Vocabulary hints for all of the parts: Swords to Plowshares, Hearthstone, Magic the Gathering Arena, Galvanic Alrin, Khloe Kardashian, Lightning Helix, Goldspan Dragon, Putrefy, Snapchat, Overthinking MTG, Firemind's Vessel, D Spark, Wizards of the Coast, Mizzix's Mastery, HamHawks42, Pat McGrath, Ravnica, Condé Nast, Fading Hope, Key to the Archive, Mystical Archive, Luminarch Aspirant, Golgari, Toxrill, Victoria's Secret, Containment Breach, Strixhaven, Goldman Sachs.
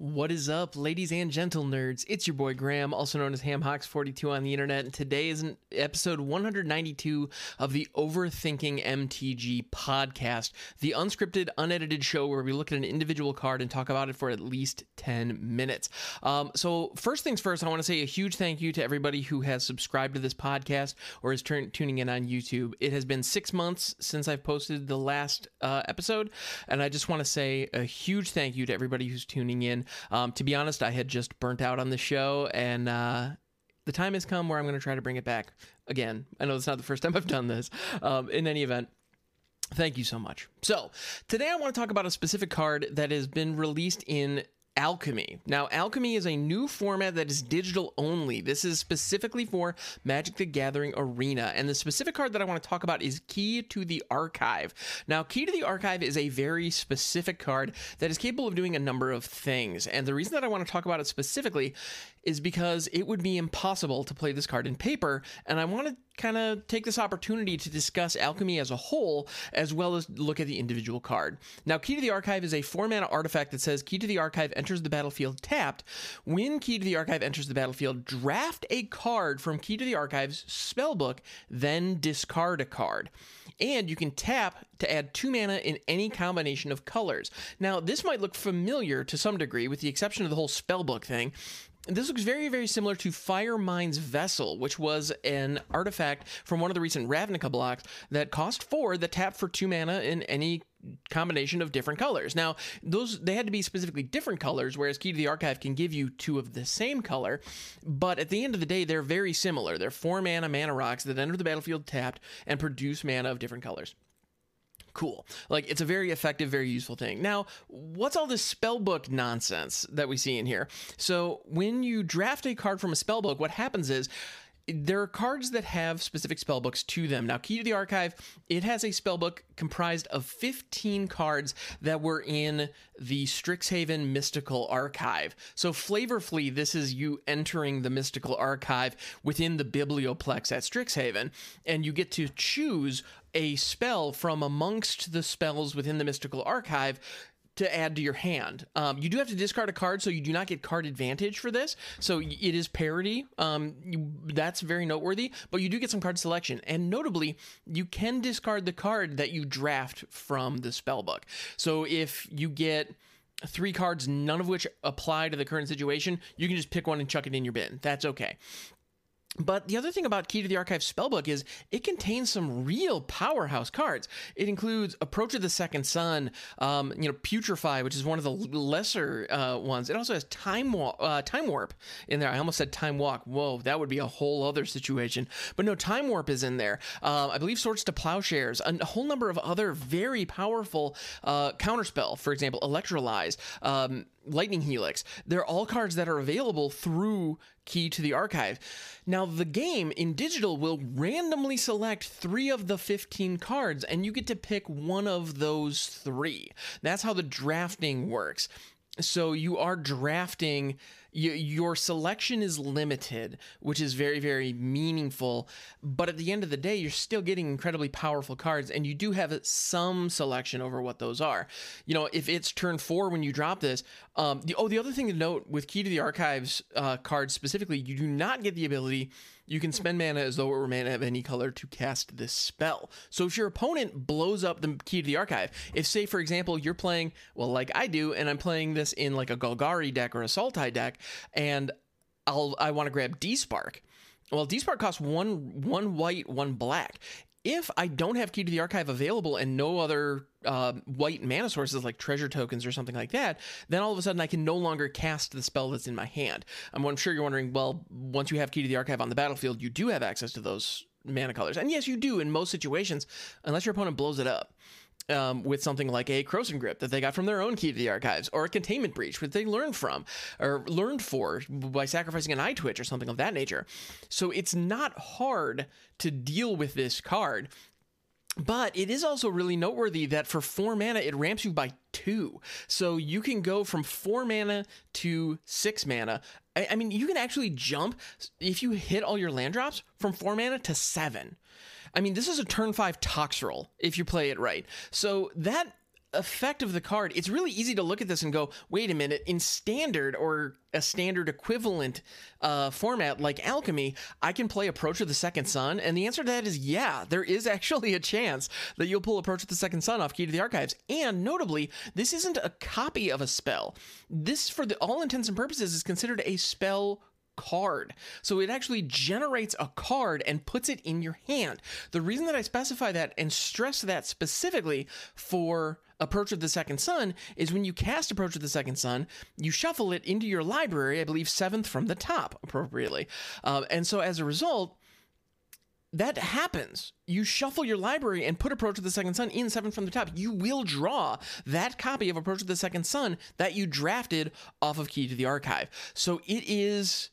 What is up, ladies and gentle nerds? It's your boy Graham, also known as HamHawks42 on the internet, and today is episode 192 of the Overthinking MTG podcast, the unscripted, unedited show where we look at an individual card and talk about it for at least 10 minutes. So first things first, I want to say a huge thank you to everybody who has subscribed to this podcast or is tuning in on YouTube. It has been 6 months since I've posted the last episode, and I just want to say a huge thank you to everybody who's tuning in. To be honest, I had just burnt out on the show, and the time has come where I'm going to try to bring it back again. I know it's not the first time I've done this. In any event, thank you so much. So today I want to talk about a specific card that has been released in Alchemy. Now, Alchemy is a new format that is digital only. This is specifically for Magic the Gathering Arena, and the specific card that I want to talk about is Key to the Archive. Now, Key to the Archive is a very specific card that is capable of doing a number of things, and the reason that I want to talk about it specifically is because it would be impossible to play this card in paper, and I want to kind of take this opportunity to discuss Alchemy as a whole, as well as look at the individual card. Now, Key to the Archive is a 4-mana artifact that says Key to the Archive enters the battlefield tapped. When Key to the Archive enters the battlefield, draft a card from Key to the Archive's spellbook, then discard a card. And you can tap to add 2 mana in any combination of colors. Now, this might look familiar to some degree, with the exception of the whole spellbook thing. This looks very, very similar to Firemind's Vessel, which was an artifact from one of the recent Ravnica blocks that cost 4 that tapped for 2 mana in any combination of different colors. Now, they had to be specifically different colors, whereas Key to the Archive can give you 2 of the same color, but at the end of the day, they're very similar. They're 4 mana rocks that enter the battlefield tapped and produce mana of different colors. Cool. Like, it's a very effective, very useful thing. Now, what's all this spellbook nonsense that we see in here? So when you draft a card from a spellbook, what happens is there are cards that have specific spellbooks to them. Now, Key to the Archive, it has a spellbook comprised of 15 cards that were in the Strixhaven Mystical Archive. So flavorfully, this is you entering the Mystical Archive within the Biblioplex at Strixhaven, and you get to choose a spell from amongst the spells within the Mystical Archive to add to your hand. You do have to discard a card, so you do not get card advantage for this, so it is parity. That's very noteworthy, but you do get some card selection, and notably, you can discard the card that you draft from the spellbook. So if you get 3 cards, none of which apply to the current situation, you can just pick one and chuck it in your bin. That's okay. But the other thing about Key to the Archive spellbook is it contains some real powerhouse cards. It includes Approach of the Second Sun, Putrefy, which is one of the lesser ones. It also has Time Warp in there. I almost said Time Walk. Whoa, that would be a whole other situation. But no, Time Warp is in there. I believe Swords to Plowshares, a whole number of other very powerful counterspell, for example, Electrolyze, Lightning Helix. They're all cards that are available through Key to the Archive. Now, the game in digital will randomly select 3 of the 15 cards, and you get to pick one of those 3. That's how the drafting works. So you are drafting, your selection is limited, which is very, very meaningful, but at the end of the day, you're still getting incredibly powerful cards, and you do have some selection over what those are. You know, if it's turn 4 when you drop this, the other thing to note with Key to the Archive's cards specifically, you do not get the ability, you can spend mana as though it were mana of any color to cast this spell. So if your opponent blows up the Key to the Archive, if, say, for example, you're playing, well, like I do, and I'm playing this in like a Golgari deck or a Saltai deck, and I want to grab D Spark. Well, D Spark costs one white, 1 black. If I don't have Key to the Archive available and no other white mana sources like treasure tokens or something like that, then all of a sudden I can no longer cast the spell that's in my hand. I'm sure you're wondering, well, once you have Key to the Archive on the battlefield, you do have access to those mana colors. And yes, you do in most situations, unless your opponent blows it up. With something like a Krosin Grip that they got from their own Key to the Archives, or a Containment Breach, which they learned for by sacrificing an Eye Twitch or something of that nature. So it's not hard to deal with this card, but it is also really noteworthy that for 4 mana, it ramps you by 2. So you can go from 4 mana to 6 mana. I mean, you can actually jump, if you hit all your land drops, from 4 mana to 7. I mean, this is a turn 5 Toxrill, if you play it right. So that effect of the card, it's really easy to look at this and go, wait a minute, in standard or a standard equivalent format like Alchemy, I can play Approach of the Second Sun? And the answer to that is yeah, there is actually a chance that you'll pull Approach of the Second Sun off Key to the Archives. And notably, this isn't a copy of a spell. This, for all intents and purposes, is considered a spell card. So it actually generates a card and puts it in your hand. The reason that I specify that and stress that specifically for Approach of the Second Sun is when you cast Approach of the Second Sun, you shuffle it into your library, I believe seventh from the top, appropriately. And so as a result, that happens. You shuffle your library and put Approach of the Second Sun in seventh from the top. You will draw that copy of Approach of the Second Sun that you drafted off of Key to the Archive. So it is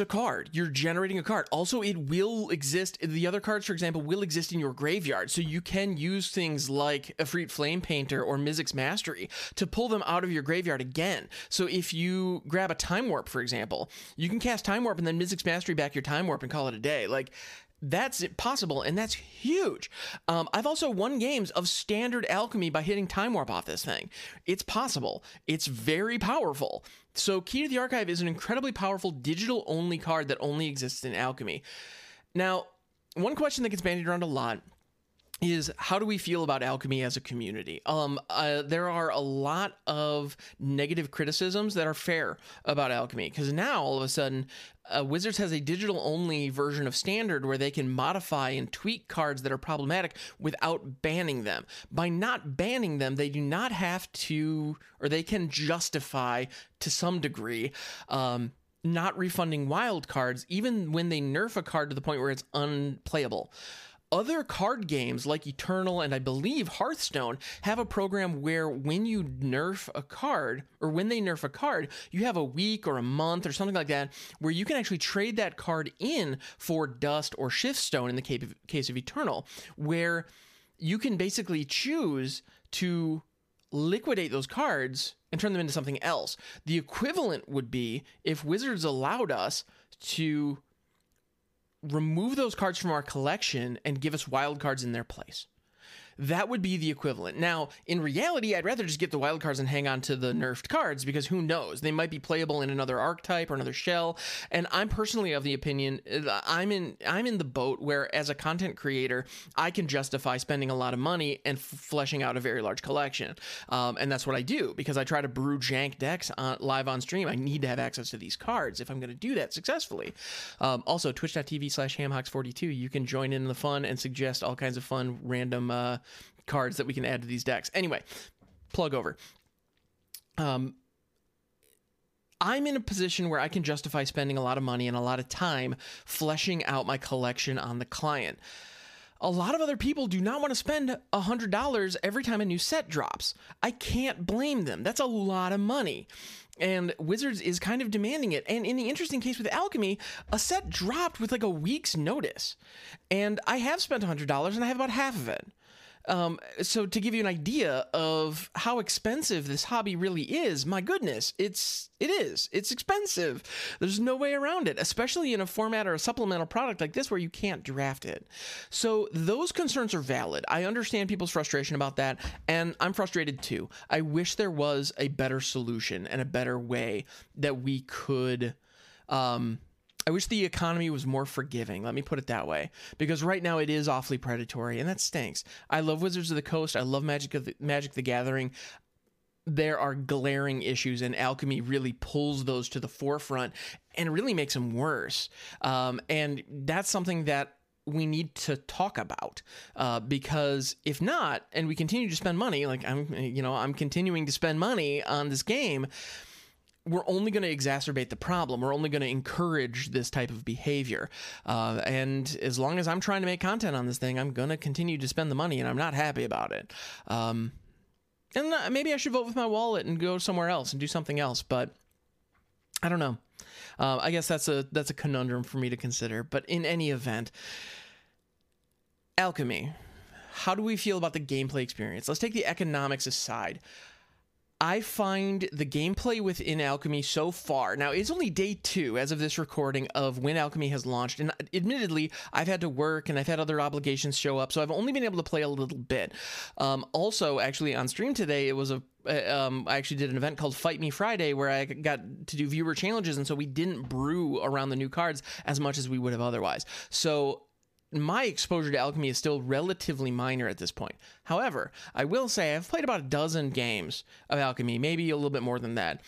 a card. You're generating a card. Also, it will exist. The other cards, for example, will exist in your graveyard. So you can use things like Efreet Flame Painter or Mizzix's Mastery to pull them out of your graveyard again. So if you grab a Time Warp, for example, you can cast Time Warp and then Mizzix's Mastery back your Time Warp and call it a day. Like, that's possible, and that's huge. I've also won games of standard Alchemy by hitting Time Warp off this thing. It's possible. It's very powerful. So Key to the Archive is an incredibly powerful digital-only card that only exists in Alchemy. Now, one question that gets bandied around a lot is, how do we feel about Alchemy as a community? There are a lot of negative criticisms that are fair about Alchemy, because now, all of a sudden, Wizards has a digital-only version of Standard where they can modify and tweak cards that are problematic without banning them. By not banning them, they do not have to, or they can justify, to some degree, not refunding wild cards, even when they nerf a card to the point where it's unplayable. Other card games like Eternal and I believe Hearthstone have a program where when you nerf a card, or when they nerf a card, you have a week or a month or something like that where you can actually trade that card in for dust or shift stone in the case of Eternal, where you can basically choose to liquidate those cards and turn them into something else. The equivalent would be if Wizards allowed us to remove those cards from our collection and give us wild cards in their place. That would be the equivalent. Now, in reality, I'd rather just get the wild cards and hang on to the nerfed cards, because who knows? They might be playable in another archetype or another shell. And I'm personally of the opinion, I'm in the boat where, as a content creator, I can justify spending a lot of money and fleshing out a very large collection. And that's what I do, because I try to brew jank decks live on stream. I need to have access to these cards if I'm going to do that successfully. Also, twitch.tv/HamHawks42. You can join in the fun and suggest all kinds of fun, random cards that we can add to these decks. Anyway, plug over. I'm in a position where I can justify spending a lot of money and a lot of time fleshing out my collection on the client. A lot of other people do not want to spend $100 every time a new set drops. I can't blame them. That's a lot of money. And Wizards is kind of demanding it. And in the interesting case with Alchemy, a set dropped with like a week's notice. And I have spent $100 and I have about half of it. So to give you an idea of how expensive this hobby really is, my goodness, it's expensive. There's no way around it, especially in a format or a supplemental product like this where you can't draft it. So those concerns are valid. I understand people's frustration about that, and I'm frustrated too. I wish there was a better solution and a better way that we could, I wish the economy was more forgiving, let me put it that way, because right now it is awfully predatory, and that stinks. I love Wizards of the Coast. I love Magic the Gathering. There are glaring issues, and Alchemy really pulls those to the forefront and really makes them worse. And that's something that we need to talk about, because if not, and we continue to spend money, like I'm continuing to spend money on this game, we're only going to exacerbate the problem. We're only going to encourage this type of behavior. And as long as I'm trying to make content on this thing, I'm going to continue to spend the money, and I'm not happy about it. And maybe I should vote with my wallet and go somewhere else and do something else, but I don't know. I guess that's a conundrum for me to consider. But in any event, Alchemy, how do we feel about the gameplay experience? Let's take the economics aside. I find the gameplay within Alchemy so far, now it's only day 2 as of this recording of when Alchemy has launched, and admittedly I've had to work and I've had other obligations show up, so I've only been able to play a little bit. Also, actually on stream today, it was a I actually did an event called Fight Me Friday where I got to do viewer challenges, and so we didn't brew around the new cards as much as we would have otherwise. So my exposure to Alchemy is still relatively minor at this point. However, I will say I've played about a dozen games of Alchemy, maybe a little bit more than that,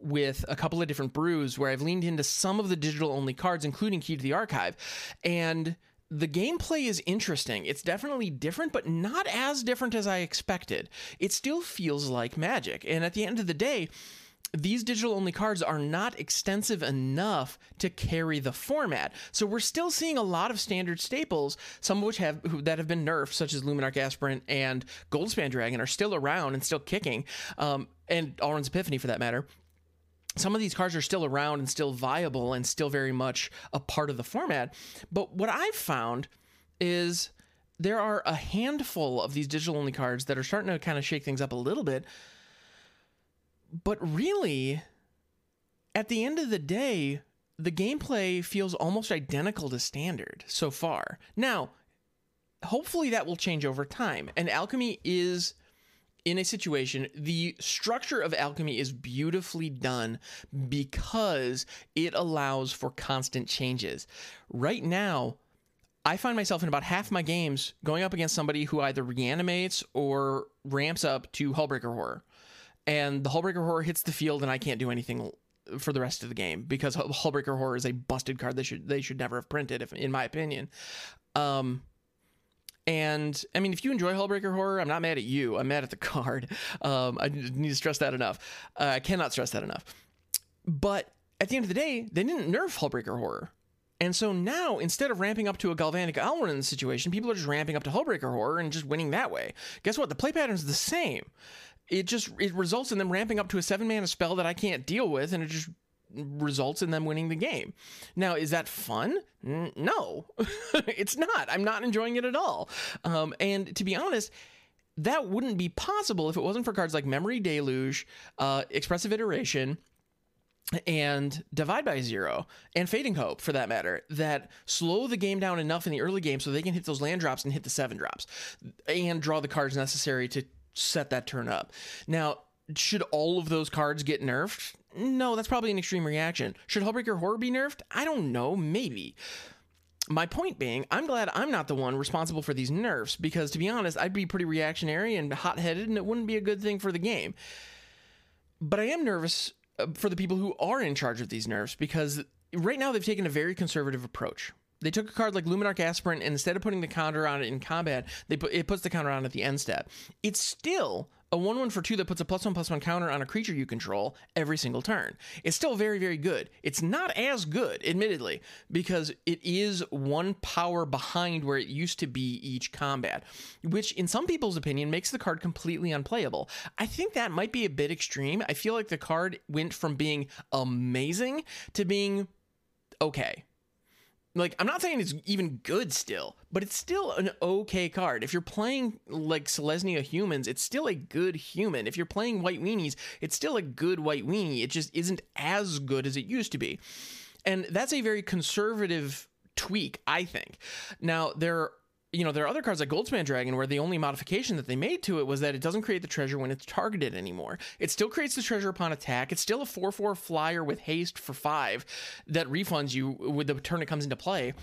with a couple of different brews where I've leaned into some of the digital-only cards, including Key to the Archive, and the gameplay is interesting. It's definitely different, but not as different as I expected. It still feels like Magic, and at the end of the day, these digital-only cards are not extensive enough to carry the format. So we're still seeing a lot of standard staples, some of which have been nerfed, such as Luminarch Aspirant and Goldspan Dragon are still around and still kicking, and Alrund's Epiphany for that matter. Some of these cards are still around and still viable and still very much a part of the format. But what I've found is there are a handful of these digital-only cards that are starting to kind of shake things up a little bit. But really, at the end of the day, the gameplay feels almost identical to Standard so far. Now, hopefully that will change over time. And Alchemy is in a situation, the structure of Alchemy is beautifully done because it allows for constant changes. Right now, I find myself in about half my games going up against somebody who either reanimates or ramps up to Hullbreaker Horror. And the Hullbreaker Horror hits the field, and I can't do anything for the rest of the game because Hullbreaker Horror is a busted card they should never have printed, if, in my opinion. And, I mean, if you enjoy Hullbreaker Horror, I'm not mad at you. I'm mad at the card. I need to stress that enough. I cannot stress that enough. But at the end of the day, they didn't nerf Hullbreaker Horror. And so now, instead of ramping up to a Galvanic Alrin situation, people are just ramping up to Hullbreaker Horror and just winning that way. Guess what? The play pattern's the same. It results in them ramping up to a 7-mana spell that I can't deal with, and it just results in them winning the game. Now, is that fun? No, it's not. I'm not enjoying it at all. And to be honest, that wouldn't be possible if it wasn't for cards like Memory Deluge, Expressive Iteration, and Divide by Zero, and Fading Hope, for that matter, that slow the game down enough in the early game so they can hit those land drops and hit the 7-drops, and draw the cards necessary to set that turn up. Now, should all of those cards get nerfed? No, that's probably an extreme reaction. Should Hullbreaker Horror be nerfed? I don't know, maybe. My point being, I'm glad I'm not the one responsible for these nerfs, because to be honest, I'd be pretty reactionary and hot-headed, and it wouldn't be a good thing for the game. But I am nervous for the people who are in charge of these nerfs, because right now they've taken a very conservative approach. They took a card like Luminarch Aspirant, and instead of putting the counter on it in combat, it puts the counter on at the end step. It's still a 1-1 for 2 that puts a +1/+1 counter on a creature you control every single turn. It's still very, very good. It's not as good, admittedly, because it is one power behind where it used to be each combat, which in some people's opinion makes the card completely unplayable. I think that might be a bit extreme. I feel like the card went from being amazing to being okay. Like, I'm not saying it's even good still, but it's still an okay card. If you're playing, like, Selesnya humans, it's still a good human. If you're playing white weenies, it's still a good white weenie. It just isn't as good as it used to be. And that's a very conservative tweak, I think. Now, there are other cards like Goldspan Dragon where the only modification that they made to it was that it doesn't create the treasure when it's targeted anymore. It still creates the treasure upon attack. It's still a 4/4 flyer with haste for 5 that refunds you with the turn it comes into play.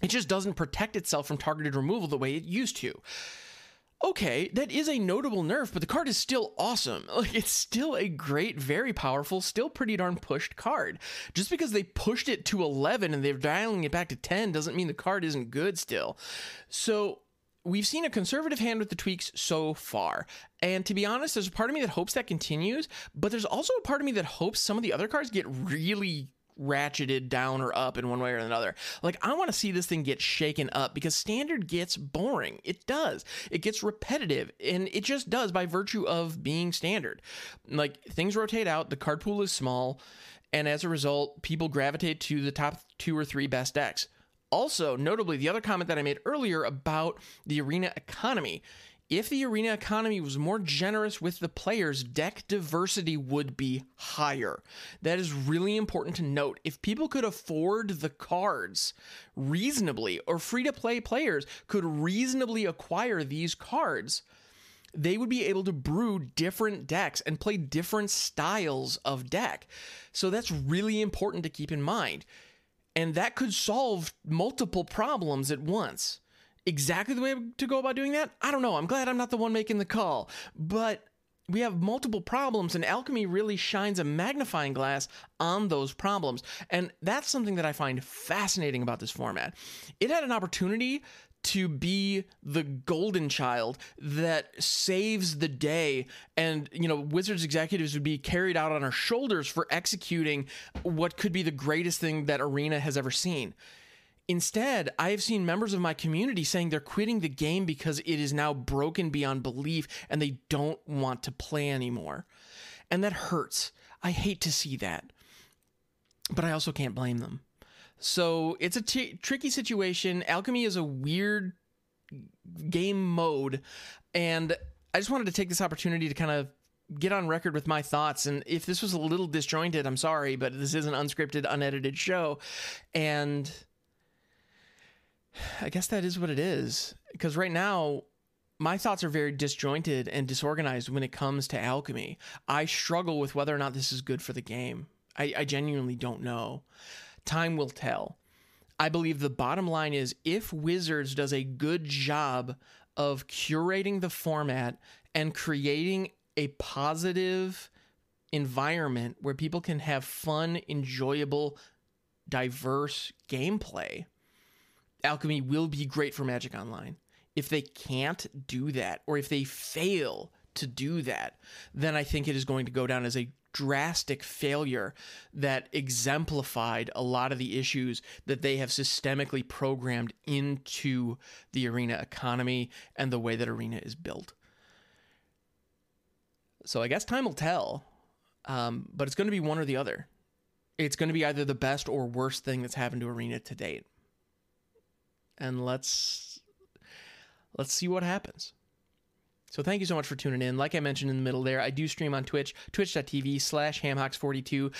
It just doesn't protect itself from targeted removal the way it used to. Okay, that is a notable nerf, but the card is still awesome. Like, it's still a great, very powerful, still pretty darn pushed card. Just because they pushed it to 11 and they're dialing it back to 10 doesn't mean the card isn't good still. So we've seen a conservative hand with the tweaks so far. And to be honest, there's a part of me that hopes that continues, but there's also a part of me that hopes some of the other cards get really ratcheted down or up in one way or another. Like, I want to see this thing get shaken up, because Standard gets boring. It does. It gets repetitive, and it just does by virtue of being Standard. Like, things rotate out, the card pool is small, and as a result, people gravitate to the top 2 or 3 best decks. Also, notably, the other comment that I made earlier about the arena economy. If the arena economy was more generous with the players, deck diversity would be higher. That is really important to note. If people could afford the cards reasonably, or free-to-play players could reasonably acquire these cards, they would be able to brew different decks and play different styles of deck. So that's really important to keep in mind. And that could solve multiple problems at once. Exactly the way to go about doing that? I don't know. I'm glad I'm not the one making the call. But we have multiple problems, and Alchemy really shines a magnifying glass on those problems. And that's something that I find fascinating about this format. It had an opportunity to be the golden child that saves the day, and, you know, Wizards executives would be carried out on our shoulders for executing what could be the greatest thing that Arena has ever seen. Instead, I have seen members of my community saying they're quitting the game because it is now broken beyond belief and they don't want to play anymore. And that hurts. I hate to see that. But I also can't blame them. So it's a tricky situation. Alchemy is a weird game mode, and I just wanted to take this opportunity to kind of get on record with my thoughts. And if this was a little disjointed, I'm sorry, but this is an unscripted, unedited show, and I guess that is what it is, because right now my thoughts are very disjointed and disorganized when it comes to Alchemy. I struggle with whether or not this is good for the game. I genuinely don't know. Time will tell. I believe the bottom line is, if Wizards does a good job of curating the format and creating a positive environment where people can have fun, enjoyable, diverse gameplay, Alchemy will be great for Magic Online. If they can't do that, or if they fail to do that, then I think it is going to go down as a drastic failure that exemplified a lot of the issues that they have systemically programmed into the arena economy and the way that arena is built. So I guess time will tell, but it's going to be one or the other. It's going to be either the best or worst thing that's happened to arena to date, and let's see what happens. So thank you so much for tuning in. Like I mentioned in the middle there, I do stream on Twitch, twitch.tv/HamHawks42.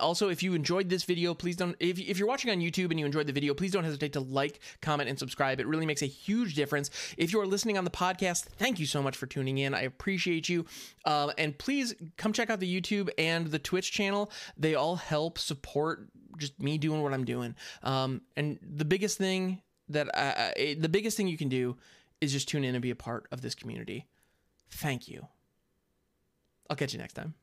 Also, if you enjoyed this video, please don't, if you're watching on YouTube and you enjoyed the video, please don't hesitate to like, comment, and subscribe. It really makes a huge difference. If you're listening on the podcast, thank you so much for tuning in. I appreciate you. And please come check out the YouTube and the Twitch channel. They all help support just me doing what I'm doing. And the biggest thing the biggest thing you can do is just tune in and be a part of this community. Thank you. I'll catch you next time.